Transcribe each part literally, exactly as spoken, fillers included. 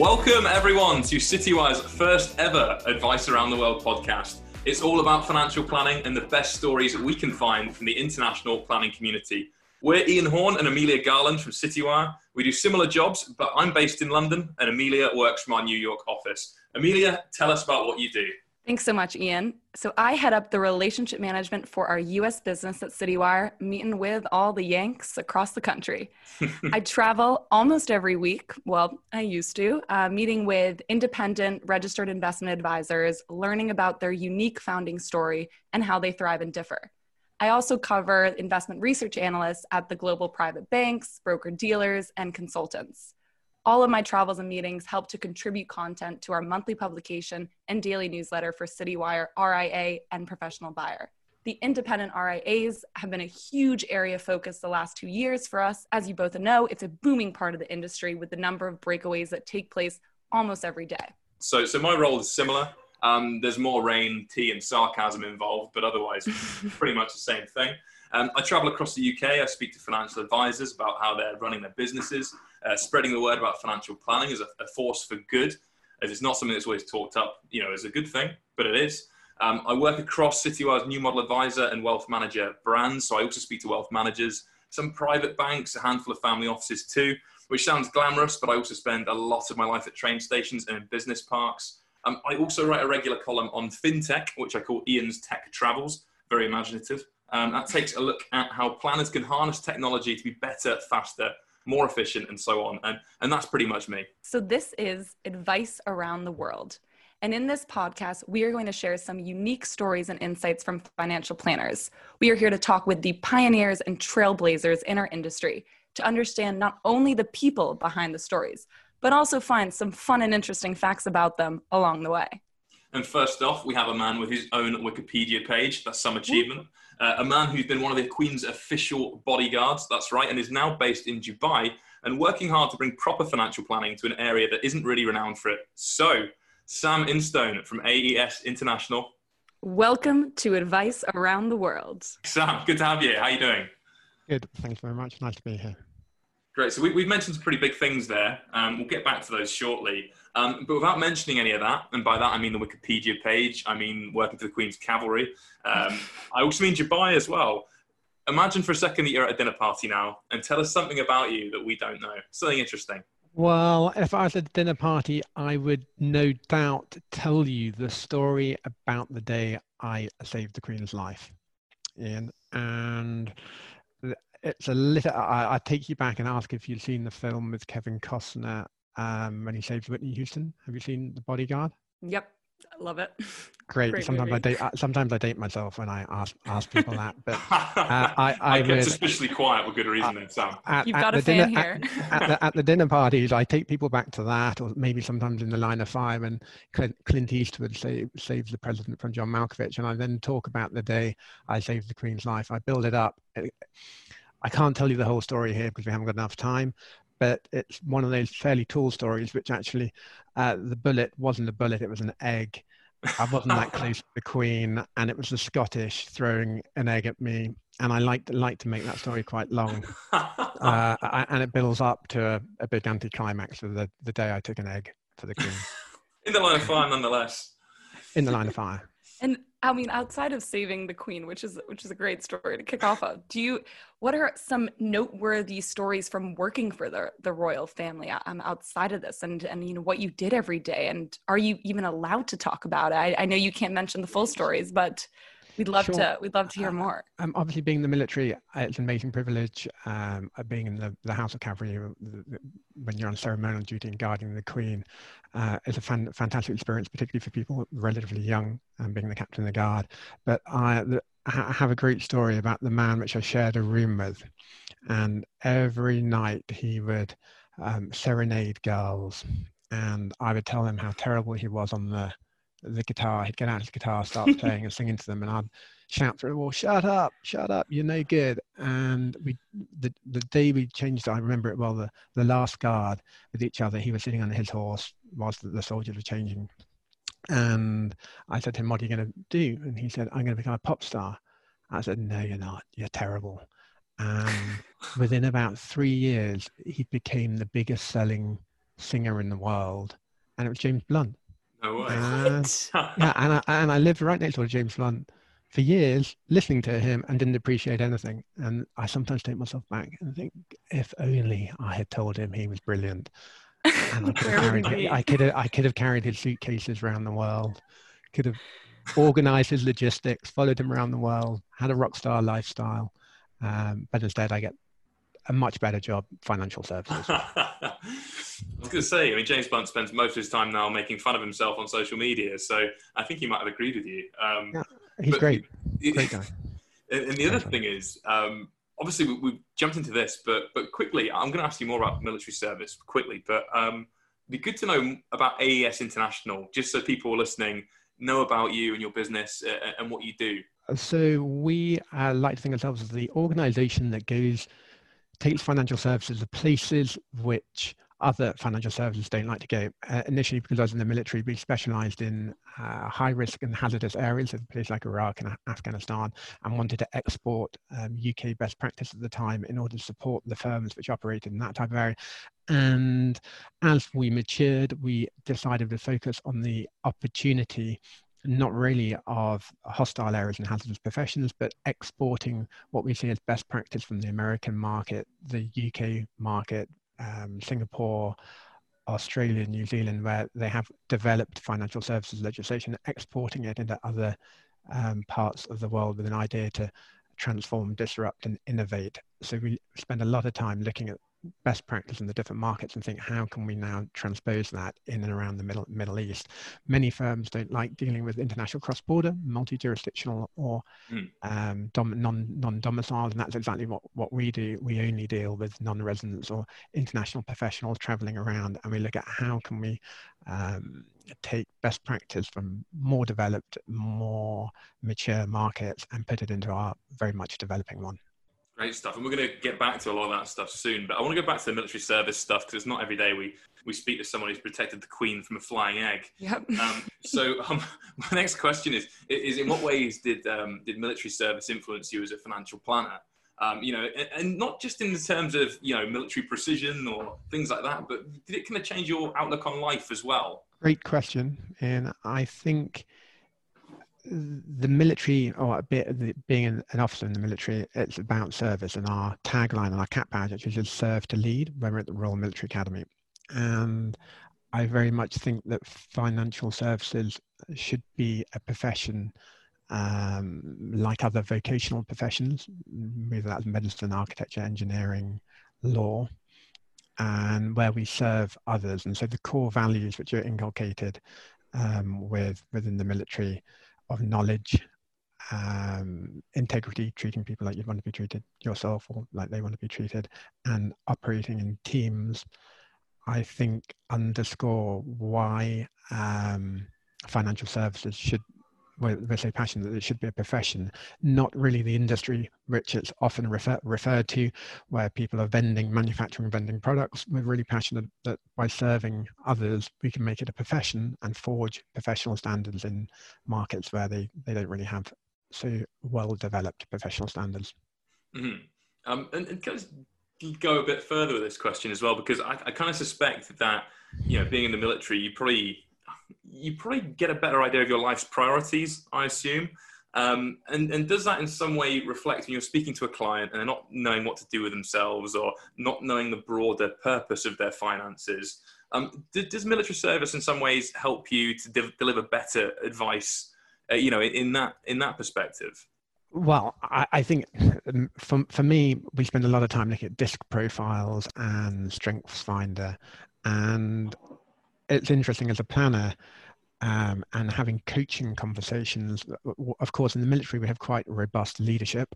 Welcome everyone to CityWire's first ever Advice Around the World podcast. It's all about financial planning and the best stories we can find from the international planning community. We're Ian Horn and Amelia Garland from CityWire. We do similar jobs, but I'm based in London and Amelia works from our New York office. Amelia, tell us about what you do. Thanks so much, Ian. So I head up the relationship management for our U S business at CityWire, meeting with all the Yanks across the country. I travel almost every week, well, I used to, uh, meeting with independent registered investment advisors, learning about their unique founding story and how they thrive and differ. I also cover investment research analysts at the global private banks, broker-dealers, and consultants. All of my travels and meetings help to contribute content to our monthly publication and daily newsletter for CityWire, R I A, and Professional Buyer. The independent R I As have been a huge area of focus the last two years for us. As you both know, it's a booming part of the industry with the number of breakaways that take place almost every day. So, so my role is similar. Um, there's more rain, tea, and sarcasm involved, but otherwise pretty much the same thing. Um, I travel across the U K. I speak to financial advisors about how they're running their businesses, uh, spreading the word about financial planning as a, a force for good, as it's not something that's always talked up, you know, as a good thing, but it is. Um, I work across CityWire's new model advisor and wealth manager brands, so I also speak to wealth managers, some private banks, a handful of family offices too, which sounds glamorous, but I also spend a lot of my life at train stations and in business parks. Um, I also write a regular column on fintech, which I call Ian's Tech Travels, very imaginative. Um, that takes a look at how planners can harness technology to be better, faster, more efficient, and so on. And, and that's pretty much me. So this is Advice Around the World. And in this podcast, we are going to share some unique stories and insights from financial planners. We are here to talk with the pioneers and trailblazers in our industry to understand not only the people behind the stories, but also find some fun and interesting facts about them along the way. And first off, we have a man with his own Wikipedia page. That's some achievement. Uh, a man who's been one of the Queen's official bodyguards. That's right. And is now based in Dubai and working hard to bring proper financial planning to an area that isn't really renowned for it. So, Sam Instone from A E S International. Welcome to Advice Around the World. Sam, good to have you. How are you doing? Good. Thanks very much. Nice to be here. Great. So we, we've mentioned some pretty big things there. Um, we'll get back to those shortly. Um, but without mentioning any of that, and by that I mean the Wikipedia page, I mean working for the Queen's Cavalry, um, I also mean Dubai as well. Imagine for a second that you're at a dinner party now and tell us something about you that we don't know, something interesting. Well, if I was at a dinner party, I would no doubt tell you the story about the day I saved the Queen's life. And, and it's a little, I, I take you back and ask if you've seen the film with Kevin Costner Um, when he saved Whitney Houston. Have you seen The Bodyguard? Yep, I love it. Great. Great sometimes movie. I date. Sometimes I date myself when I ask ask people that. But uh, I, I, I get would, suspiciously quiet for good reason. Then Sam, at, you've at got a fan dinner, here. at, at, the, at the dinner parties, I take people back to that, or maybe sometimes in The Line of Fire when Clint, Clint Eastwood save, saves the president from John Malkovich, and I then talk about the day I saved the Queen's life. I build it up. I can't tell you the whole story here because we haven't got enough time. But it's one of those fairly tall stories, which actually uh, the bullet wasn't a bullet, it was an egg. I wasn't that close to the Queen, and it was the Scottish throwing an egg at me. And I like to, like to make that story quite long. Uh, I, and it builds up to a, a big anticlimax of the, the day I took an egg for the Queen. In The Line of Fire, nonetheless. In The Line of Fire. And I mean, outside of saving the Queen, which is which is a great story to kick off of, do you, what are some noteworthy stories from working for the, the royal family um, outside of this, and, and you know, what you did every day, and are you even allowed to talk about it? I, I know you can't mention the full stories, but we'd love sure. to we'd love to hear more. Um, obviously, being in the military, it's an amazing privilege. Um, being in the, the House of Cavalry, when you're on ceremonial duty and guarding the Queen, uh, is a fan, fantastic experience, particularly for people relatively young, um, being the captain of the guard. But I, the, I have a great story about the man which I shared a room with, and every night he would um, serenade girls, and I would tell him how terrible he was on the the guitar. He'd get out his guitar, start playing and singing to them, and I'd shout through the wall, shut up, shut up, you're no good. And we, the, the day we changed, I remember it well, the, the last guard with each other, he was sitting on his horse whilst the, the soldiers were changing. And I said to him, what are you going to do? And he said, I'm going to become a pop star. I said, no, you're not. You're terrible. And within about three years, he became the biggest selling singer in the world, and it was James Blunt. No way. And, yeah, and I, and I lived right next door to James Blunt for years, listening to him, and didn't appreciate anything. And I sometimes take myself back and think, if only I had told him he was brilliant. And I, could have carried his, I, could have, I could have carried his suitcases around the world, could have organized his logistics, followed him around the world, had a rock star lifestyle. Um, but instead I get a much better job, financial services. I was going to say, I mean, James Blunt spends most of his time now making fun of himself on social media. So I think he might have agreed with you. Um, yeah, he's great. Great guy. And the other thing is, um, obviously we, we've jumped into this, but but quickly, I'm going to ask you more about military service quickly, but um, it'd be good to know about A E S International, just so people listening know about you and your business and, and what you do. So we uh, like to think of ourselves as the organization that goes takes financial services to places which other financial services don't like to go. Uh, initially, because I was in the military, we specialized in uh, high risk and hazardous areas of places like Iraq and Afghanistan, and wanted to export um, U K best practice at the time in order to support the firms which operated in that type of area. And as we matured, we decided to focus on the opportunity not really of hostile areas and hazardous professions, but exporting what we see as best practice from the American market, the U K market, um, Singapore, Australia, New Zealand, where they have developed financial services legislation, exporting it into other um, parts of the world with an idea to transform, disrupt, and innovate. So we spend a lot of time looking at best practice in the different markets and think, how can we now transpose that in and around the Middle, Middle East? Many firms don't like dealing with international cross-border, multi-jurisdictional, or mm. um, dom- non, non-domiciled, and that's exactly what, what we do. We only deal with non-residents or international professionals traveling around, and we look at how can we um, take best practice from more developed, more mature markets and put it into our very much developing one. Great stuff. And we're going to get back to a lot of that stuff soon, but I want to go back to the military service stuff, because it's not every day we, we speak to someone who's protected the Queen from a flying egg. Yep. um, so um, my next question is, is in what ways did um, did military service influence you as a financial planner? Um, you know, and, and not just in terms of, you know, military precision or things like that, but did it kind of change your outlook on life as well? Great question. And I think the military, or a bit the, being an, an officer in the military, it's about service, and our tagline and our cap badge actually is serve to lead when we're at the Royal Military Academy. And I very much think that financial services should be a profession um, like other vocational professions, whether that's medicine, architecture, engineering, law, and where we serve others. And so the core values which are inculcated um, with within the military of knowledge, um, integrity, treating people like you want to be treated yourself or like they want to be treated, and operating in teams, I think underscore why um, financial services should, we're, we're so passionate that it should be a profession, not really the industry which it's often refer, referred to, where people are vending, manufacturing, vending products. We're really passionate that by serving others, we can make it a profession and forge professional standards in markets where they, they don't really have so well-developed professional standards. Mm-hmm. Um, and, and can I go a bit further with this question as well, because I, I kind of suspect that, you know, being in the military, you probably... you probably get a better idea of your life's priorities, I assume. Um, and, and does that in some way reflect when you're speaking to a client and they're not knowing what to do with themselves or not knowing the broader purpose of their finances? Um, d- does military service in some ways help you to de- deliver better advice, uh, you know, in, in that in that perspective? Well, I, I think for, for me, we spend a lot of time looking at disc profiles and StrengthsFinder, and it's interesting as a planner um, and having coaching conversations. Of course, in the military, we have quite robust leadership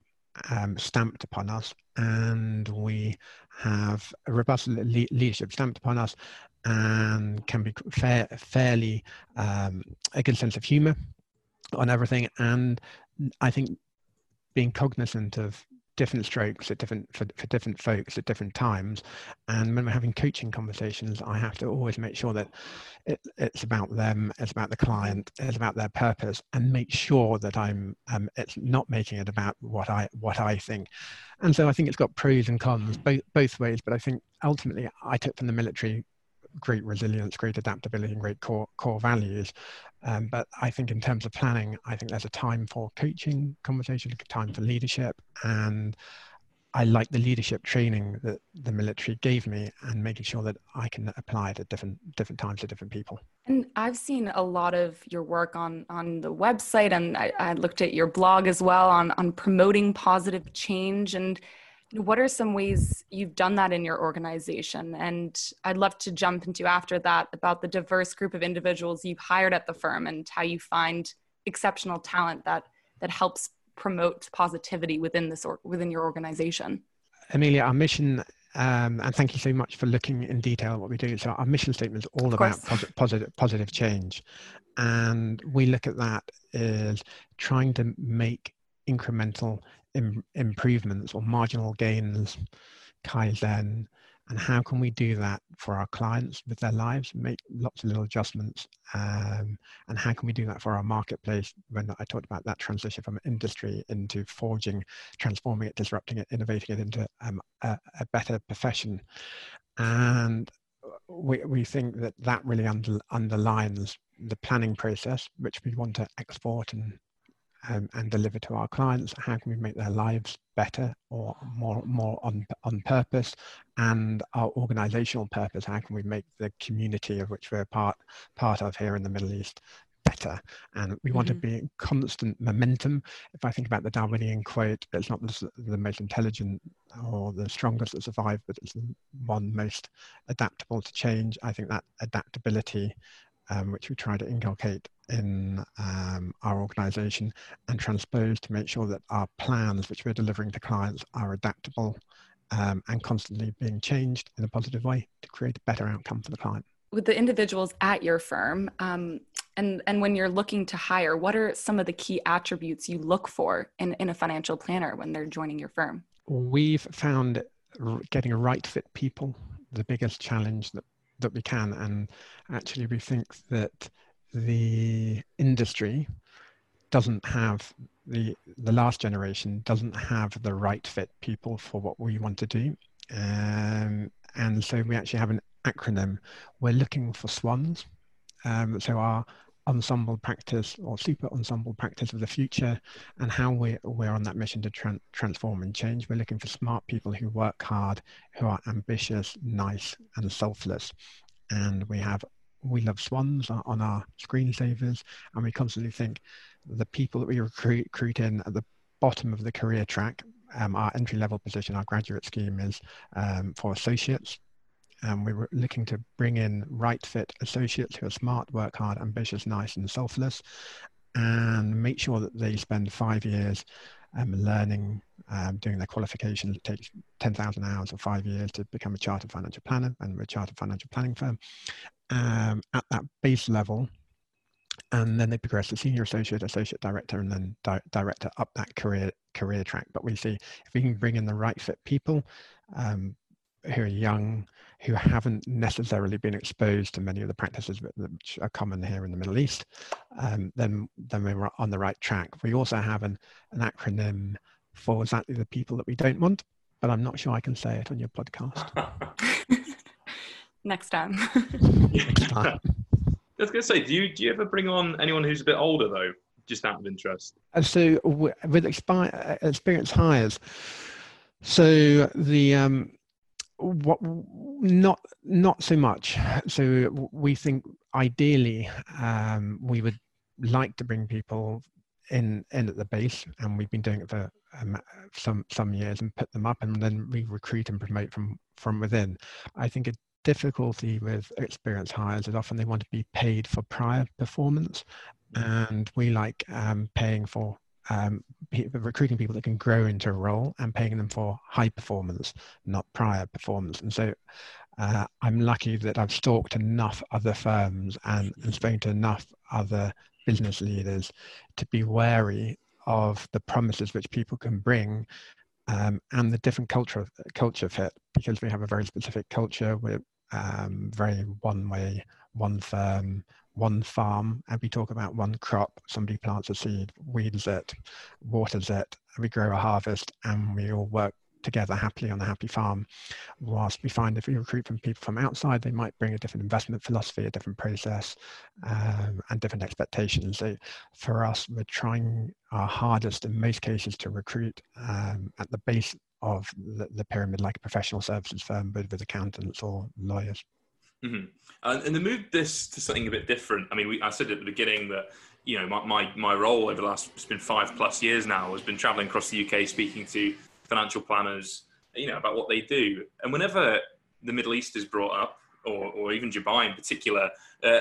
um, stamped upon us, and we have a robust le- leadership stamped upon us, and can be fair, fairly um, a good sense of humor on everything. And I think being cognizant of different strokes at different for, for different folks at different times, and when we're having coaching conversations, I have to always make sure that it, it's about them, it's about the client, it's about their purpose, and make sure that I'm um, it's not making it about what I what I think. And so I think it's got pros and cons both both ways, but I think ultimately I took from the military great resilience, great adaptability, and great core, core values. Um, but I think in terms of planning, I think there's a time for coaching conversation, a time for leadership. And I like the leadership training that the military gave me and making sure that I can apply it at different, different times to different people. And I've seen a lot of your work on, on the website, and I, I looked at your blog as well on, on promoting positive change. And what are some ways you've done that in your organization? And I'd love to jump into after that about the diverse group of individuals you've hired at the firm and how you find exceptional talent that, that helps promote positivity within this or within your organization. Amelia, our mission, um, and thank you so much for looking in detail at what we do. So our mission statement is all about posi- positive, positive change. And we look at that as trying to make incremental im- improvements or marginal gains, Kaizen, and how can we do that for our clients with their lives, make lots of little adjustments, um, and how can we do that for our marketplace? When I talked about that transition from industry into forging, transforming it, disrupting it, innovating it into um, a, a better profession. And we, we think that that really under, underlines the planning process, which we want to export and Um, and deliver to our clients. How can we make their lives better or more more on on purpose, and our organizational purpose? How can we make the community of which we're part part of here in the Middle East better? And we want mm-hmm. to be in constant momentum. If I think about the Darwinian quote, it's not the, the most intelligent or the strongest that survive, but it's the one most adaptable to change. I think that adaptability, Um, which we try to inculcate in um, our organisation and transpose to make sure that our plans which we're delivering to clients are adaptable um, and constantly being changed in a positive way to create a better outcome for the client. With the individuals at your firm, um, and, and when you're looking to hire, what are some of the key attributes you look for in, in a financial planner when they're joining your firm? We've found getting a right fit people the biggest challenge that that we can, and actually we think that the industry doesn't have the the last generation doesn't have the right fit people for what we want to do, um, and so we actually have an acronym. We're looking for SWANS, um, so our ensemble practice or super ensemble practice of the future, and how we, we're on that mission to tra- transform and change. We're looking for smart people who work hard, who are ambitious, nice and selfless. And we have, we love SWANS on our screensavers, and we constantly think the people that we recruit, recruit in at the bottom of the career track, um, our entry level position, our graduate scheme is um, for associates. And we were looking to bring in right fit associates who are smart, work hard, ambitious, nice and selfless, and make sure that they spend five years um, learning, um, doing their qualifications. It takes ten thousand hours or five years to become a chartered financial planner, and we're a chartered financial planning firm um, at that base level. And then they progress to senior associate, associate director, and then di- director up that career career track. But we see if we can bring in the right fit people, um, who are young, who haven't necessarily been exposed to many of the practices which are common here in the Middle East, um, then, then we're on the right track. We also have an, an acronym for exactly the people that we don't want, but I'm not sure I can say it on your podcast. Next time. Next time. I was going to say, do you, do you ever bring on anyone who's a bit older though, just out of interest? And so with expi- experience hires, so the... Um, What not not so much. So we think ideally um, we would like to bring people in in at the base, and we've been doing it for um, some some years, and put them up, and then we recruit and promote from from within. I think a difficulty with experienced hires is often they want to be paid for prior performance, and we like um, paying for. Um, pe- recruiting people that can grow into a role and paying them for high performance, not prior performance. And so uh, I'm lucky that I've stalked enough other firms and, and spoken to enough other business leaders to be wary of the promises which people can bring um, and the different culture culture fit, because we have a very specific culture. We're um, very one way, one firm, one farm, and we talk about one crop. Somebody plants a seed, weeds it, waters it, and we grow a harvest, and we all work together happily on the happy farm. Whilst we find if we recruit from people from outside, they might bring a different investment philosophy, a different process, um, and different expectations. So for us, we're trying our hardest in most cases to recruit um, at the base of the, the pyramid, like a professional services firm, but with accountants or lawyers. Mm-hmm. Uh, and to move this to something a bit different, I mean, we, I said at the beginning that, you know, my, my, my role over the last, it's been five plus years now, has been traveling across the U K, speaking to financial planners, you know, about what they do. And whenever the Middle East is brought up, or, or even Dubai in particular, uh,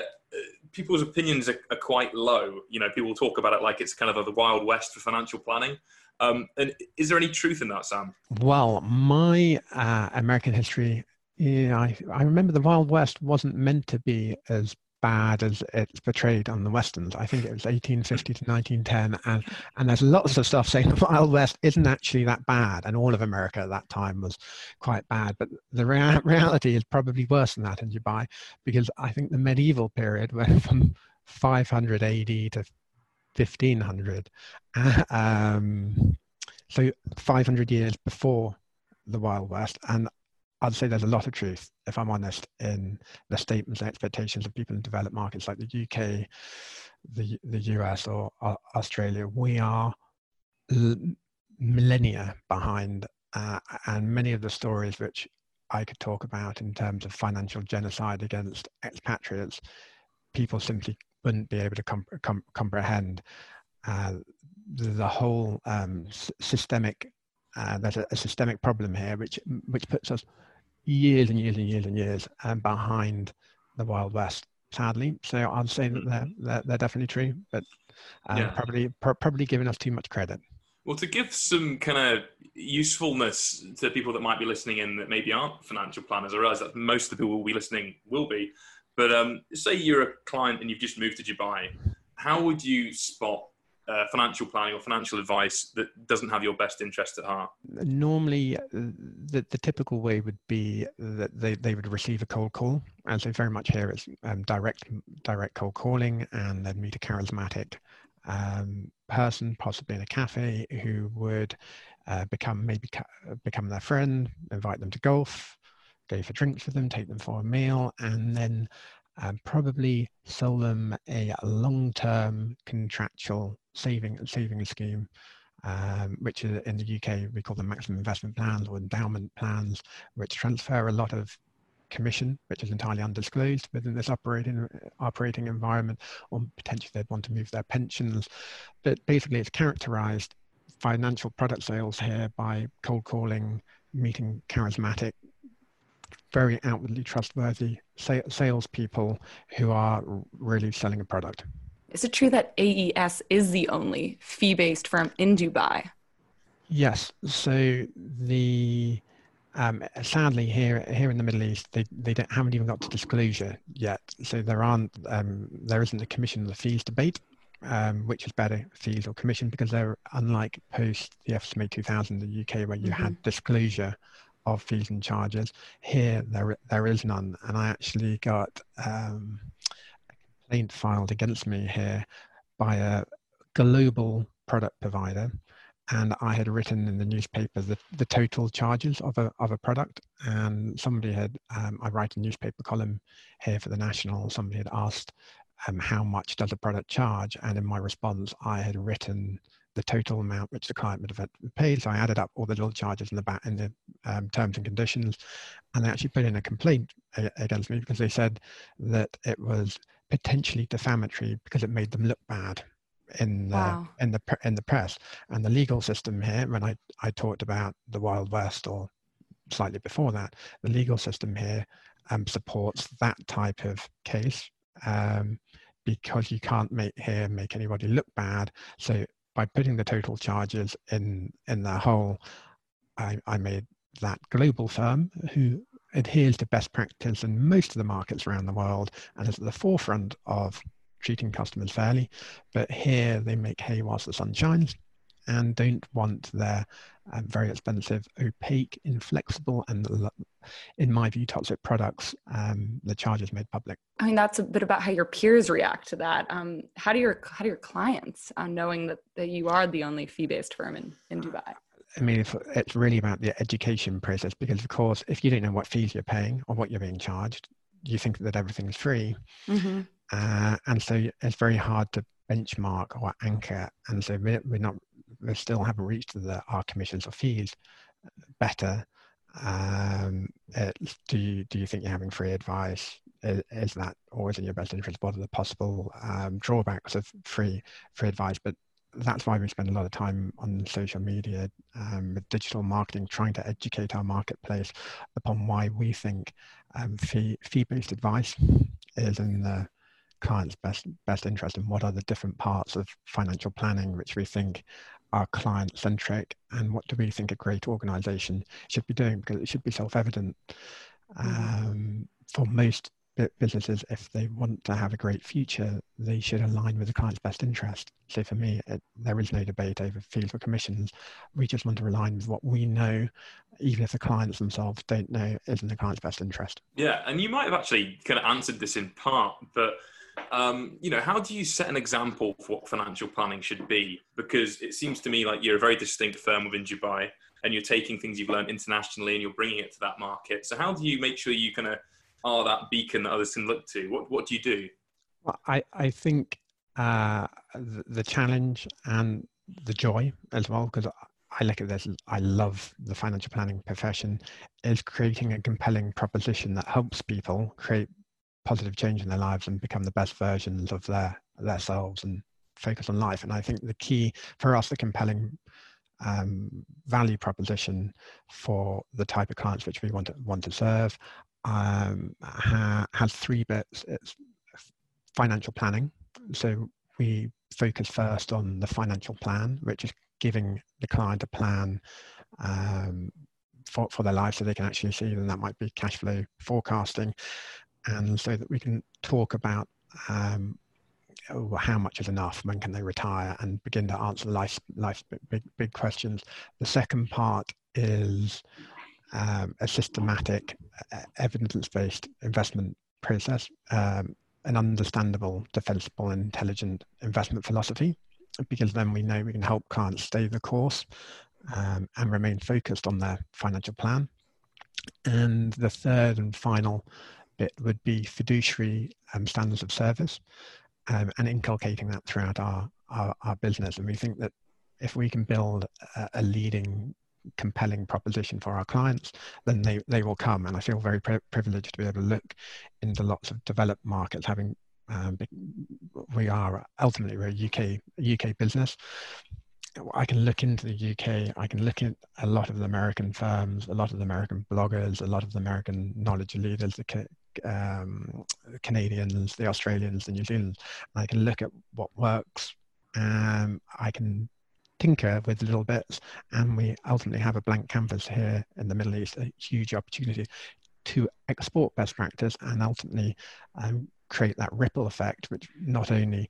people's opinions are, are quite low. You know, people talk about it like it's kind of the Wild West for financial planning. Um, and is there any truth in that, Sam? Well, my uh, American history, yeah, I, I remember the Wild West wasn't meant to be as bad as it's portrayed on the Westerns. I think it was eighteen fifty to nineteen ten, and and there's lots of stuff saying the Wild West isn't actually that bad, and all of America at that time was quite bad. But the rea- reality is probably worse than that in Dubai, because I think the medieval period went from five hundred A D to fifteen hundred, um, so five hundred years before the Wild West. And I'd say there's a lot of truth, if I'm honest, in the statements and expectations of people in developed markets like the U K, the the U S, or, or Australia. We are l- millennia behind, uh, and many of the stories which I could talk about in terms of financial genocide against expatriates, people simply wouldn't be able to com- com- comprehend uh, the, the whole um, s- systemic. Uh, there's a, a systemic problem here, which which puts us years and years and years and years um, behind the Wild West, sadly. So I'd say that they're, they're, they're definitely true, but um, yeah. probably pr- probably giving us too much credit. Well, to give some kind of usefulness to people that might be listening in that maybe aren't financial planners, I realise that most of the people who will be listening will be, but um, say you're a client and you've just moved to Dubai, how would you spot Uh, financial planning or financial advice that doesn't have your best interest at heart? Normally, the, the typical way would be that they, they would receive a cold call. And so very much here it's um, direct direct cold calling, and they'd meet a charismatic um, person, possibly in a cafe, who would uh, become maybe ca- become their friend, invite them to golf, go for drinks with them, take them for a meal, and then um, probably sell them a long-term contractual saving saving scheme, um, which is, in the U K we call them maximum investment plans or endowment plans, which transfer a lot of commission, which is entirely undisclosed within this operating operating environment, or potentially they'd want to move their pensions. But basically it's characterized financial product sales here by cold calling, meeting charismatic, very outwardly trustworthy salespeople who are really selling a product. Is it true that A E S is the only fee-based firm in Dubai? Yes. So the um, sadly here here in the Middle East, they they don't, haven't even got to disclosure yet. So there aren't um, there isn't a commission and the fees debate, um, which is better, fees or commission, because they're unlike post the F S M A two thousand in the U K, where you mm-hmm. had disclosure of fees and charges. Here there there is none, and I actually got. Um, complaint filed against me here by a global product provider, and I had written in the newspaper the, the total charges of a of a product, and somebody had um, I write a newspaper column here for The National, somebody had asked um, how much does a product charge, and in my response I had written the total amount which the client would have paid, so I added up all the little charges in the back in the um, terms and conditions, and they actually put in a complaint a- against me because they said that it was potentially defamatory because it made them look bad in the wow. in the in the press. And the legal system here, when I, I talked about the Wild West or slightly before that, the legal system here um, supports that type of case um, because you can't make here make anybody look bad. So by putting the total charges in in the whole, I, I made that global firm who adheres to best practice in most of the markets around the world and is at the forefront of treating customers fairly. But here they make hay whilst the sun shines and don't want their um, very expensive, opaque, inflexible, and in my view, toxic products, um, the charges made public. I mean, that's a bit about how your peers react to that. Um, how do your how do your clients, uh, knowing that, that you are the only fee-based firm in, in Dubai? I mean, it's, it's really about the education process, because of course, if you don't know what fees you're paying or what you're being charged, you think that everything's free. Mm-hmm. Uh, and so it's very hard to benchmark or anchor. And so we're, we're not, we still haven't reached the, our commissions or fees better. Um, it's, do you, do you think you're having free advice? Is, is that always in your best interest? What are the possible um, drawbacks of free, free advice? But that's why we spend a lot of time on social media um, with digital marketing, trying to educate our marketplace upon why we think um, fee, fee-based advice is in the client's best best interest, and what are the different parts of financial planning which we think are client-centric, and what do we think a great organization should be doing, because it should be self-evident um, for most businesses. If they want to have a great future, they should align with the client's best interest. So for me, it, there is no debate over fees or commissions. We just want to align with what we know, even if the clients themselves don't know, is in the client's best interest. Yeah, and you might have actually kind of answered this in part, but um, you know, how do you set an example for what financial planning should be? Because it seems to me like you're a very distinct firm within Dubai, and you're taking things you've learned internationally and you're bringing it to that market. So how do you make sure you kind of are that beacon that others can look to? What what do you do? Well, I, I think uh, the, the challenge and the joy as well, because I look at this, I love the financial planning profession, is creating a compelling proposition that helps people create positive change in their lives and become the best versions of their themselves and focus on life. And I think the key for us, the compelling um, value proposition for the type of clients which we want to, want to serve, Um, ha, has three bits. It's financial planning. So we focus first on the financial plan, which is giving the client a plan um, for, for their life, so they can actually see, and that might be cash flow forecasting. And so that we can talk about um, how much is enough, when can they retire, and begin to answer life's, life's big, big questions. The second part is Um, a systematic, uh, evidence-based investment process, um, an understandable, defensible, intelligent investment philosophy, because then we know we can help clients stay the course um, and remain focused on their financial plan. And the third and final bit would be fiduciary um, standards of service um, and inculcating that throughout our, our, our business. And we think that if we can build a, a leading compelling proposition for our clients, then they they will come. And I feel very pri- privileged to be able to look into lots of developed markets, having um, we are ultimately we're a U K U K business. I can look into the U K, I can look at a lot of the American firms, a lot of the American bloggers, a lot of the American knowledge leaders, the ca- um, Canadians, the Australians, the New Zealanders, and I can look at what works. Um, I can tinker with little bits, and we ultimately have a blank canvas here in the Middle East, a huge opportunity to export best practice and ultimately um, create that ripple effect, which not only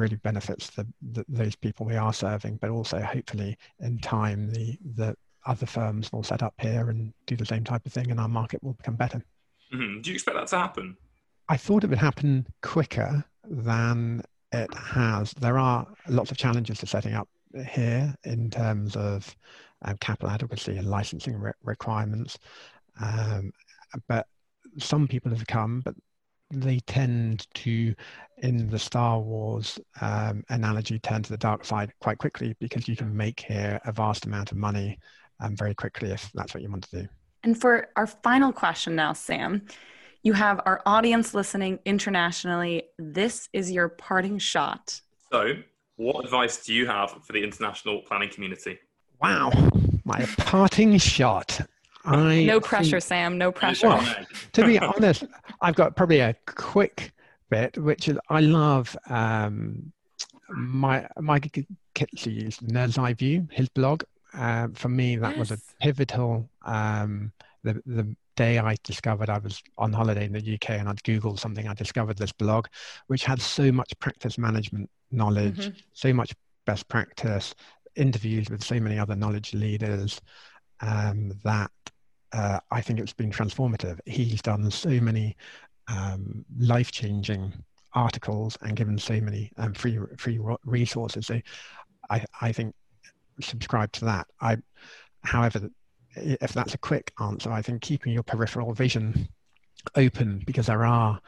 really benefits the, the those people we are serving, but also hopefully in time the the other firms will set up here and do the same type of thing, and our market will become better. Mm-hmm. Do you expect that to happen? I thought it would happen quicker than it has. There are lots of challenges to setting up here in terms of um, capital adequacy and licensing re- requirements, um, but some people have come, but they tend to, in the Star Wars um, analogy, turn to the dark side quite quickly, because you can make here a vast amount of money um, very quickly if that's what you want to do. And for our final question now, Sam, you have our audience listening internationally. This is your parting shot. So, what advice do you have for the international planning community? Wow, my parting shot. I no pressure, think, Sam, no pressure. Well, to be honest, I've got probably a quick bit, which is I love um, my, Mike Kitsley's Nerds Eye View, his blog. Uh, for me, that yes. was a pivotal, um, the, the day I discovered I was on holiday in the U K and I'd Googled something, I discovered this blog, which had so much practice management knowledge, mm-hmm. so much best practice, interviews with so many other knowledge leaders um, that uh, I think it's been transformative. He's done so many um, life-changing articles and given so many um, free free resources. So I, I think subscribe to that. I, however, if that's a quick answer, I think keeping your peripheral vision open, because there are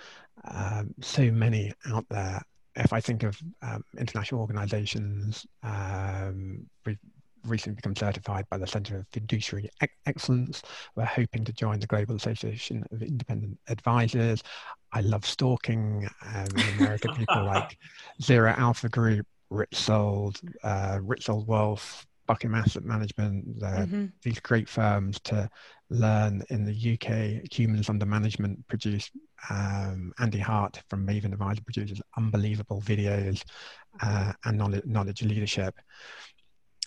um, so many out there. If I think of um, international organizations, um, we've recently become certified by the Center of Fiduciary Excellence. We're hoping to join the Global Association of Independent Advisors. I love stalking um, American people like Zero Alpha Group, Ritholtz, uh, Ritholtz Wealth, Buckingham Asset Management, the, mm-hmm. these great firms to learn. In the U K, Humans Under Management produce, um, Andy Hart from Maven Advisor produces unbelievable videos uh, and knowledge, knowledge leadership.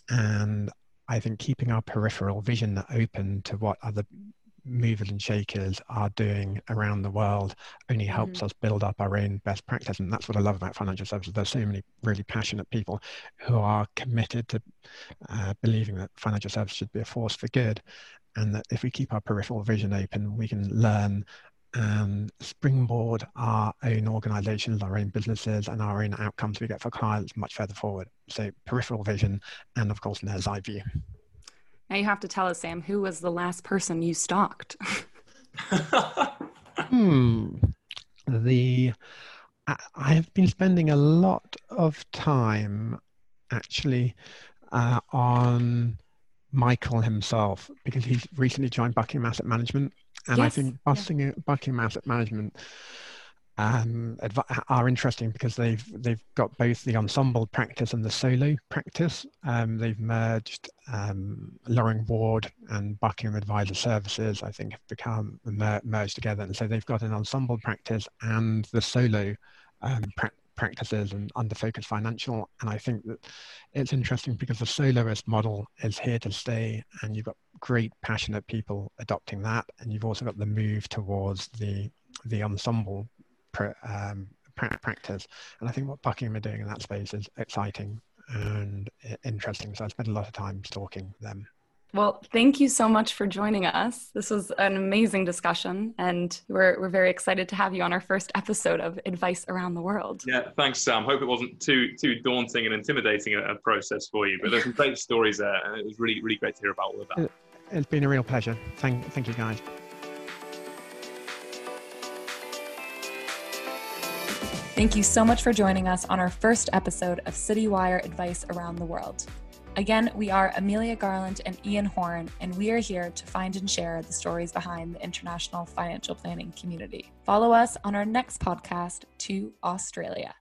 And I think keeping our peripheral vision open to what other movers and shakers are doing around the world only helps mm-hmm. us build up our own best practice. And that's what I love about financial services. There's so many really passionate people who are committed to uh, believing that financial services should be a force for good, and that if we keep our peripheral vision open, we can learn and springboard our own organizations, our own businesses, and our own outcomes we get for clients much further forward. So peripheral vision, and of course Nerds Eye View. Now you have to tell us, Sam, who was the last person you stalked? hmm. The I, I have been spending a lot of time actually uh, on Michael himself, because he's recently joined Buckingham Asset Management, and yes. I think yeah. Buckingham Asset Management um, are interesting because they've they've got both the ensemble practice and the solo practice. Um, they've merged um, Loring Ward and Buckingham Advisor Services, I think, have become mer merged together, and so they've got an ensemble practice and the solo um, practice. practices and under Focus Financial. And I think that it's interesting because the soloist model is here to stay, and you've got great passionate people adopting that, and you've also got the move towards the the ensemble pra um, pra practice. And I think what Buckingham are doing in that space is exciting and interesting, so I spent a lot of time stalking them. Well, thank you so much for joining us. This was an amazing discussion, and we're, we're very excited to have you on our first episode of Advice Around the World. Yeah, thanks, Sam. Hope it wasn't too too daunting and intimidating a, a process for you, but there's some great stories there, and it was really, really great to hear about all of that. It's been a real pleasure. Thank, thank you, guys. Thank you so much for joining us on our first episode of CityWire Advice Around the World. Again, we are Amelia Garland and Ian Horn, and we are here to find and share the stories behind the international financial planning community. Follow us on our next podcast to Australia.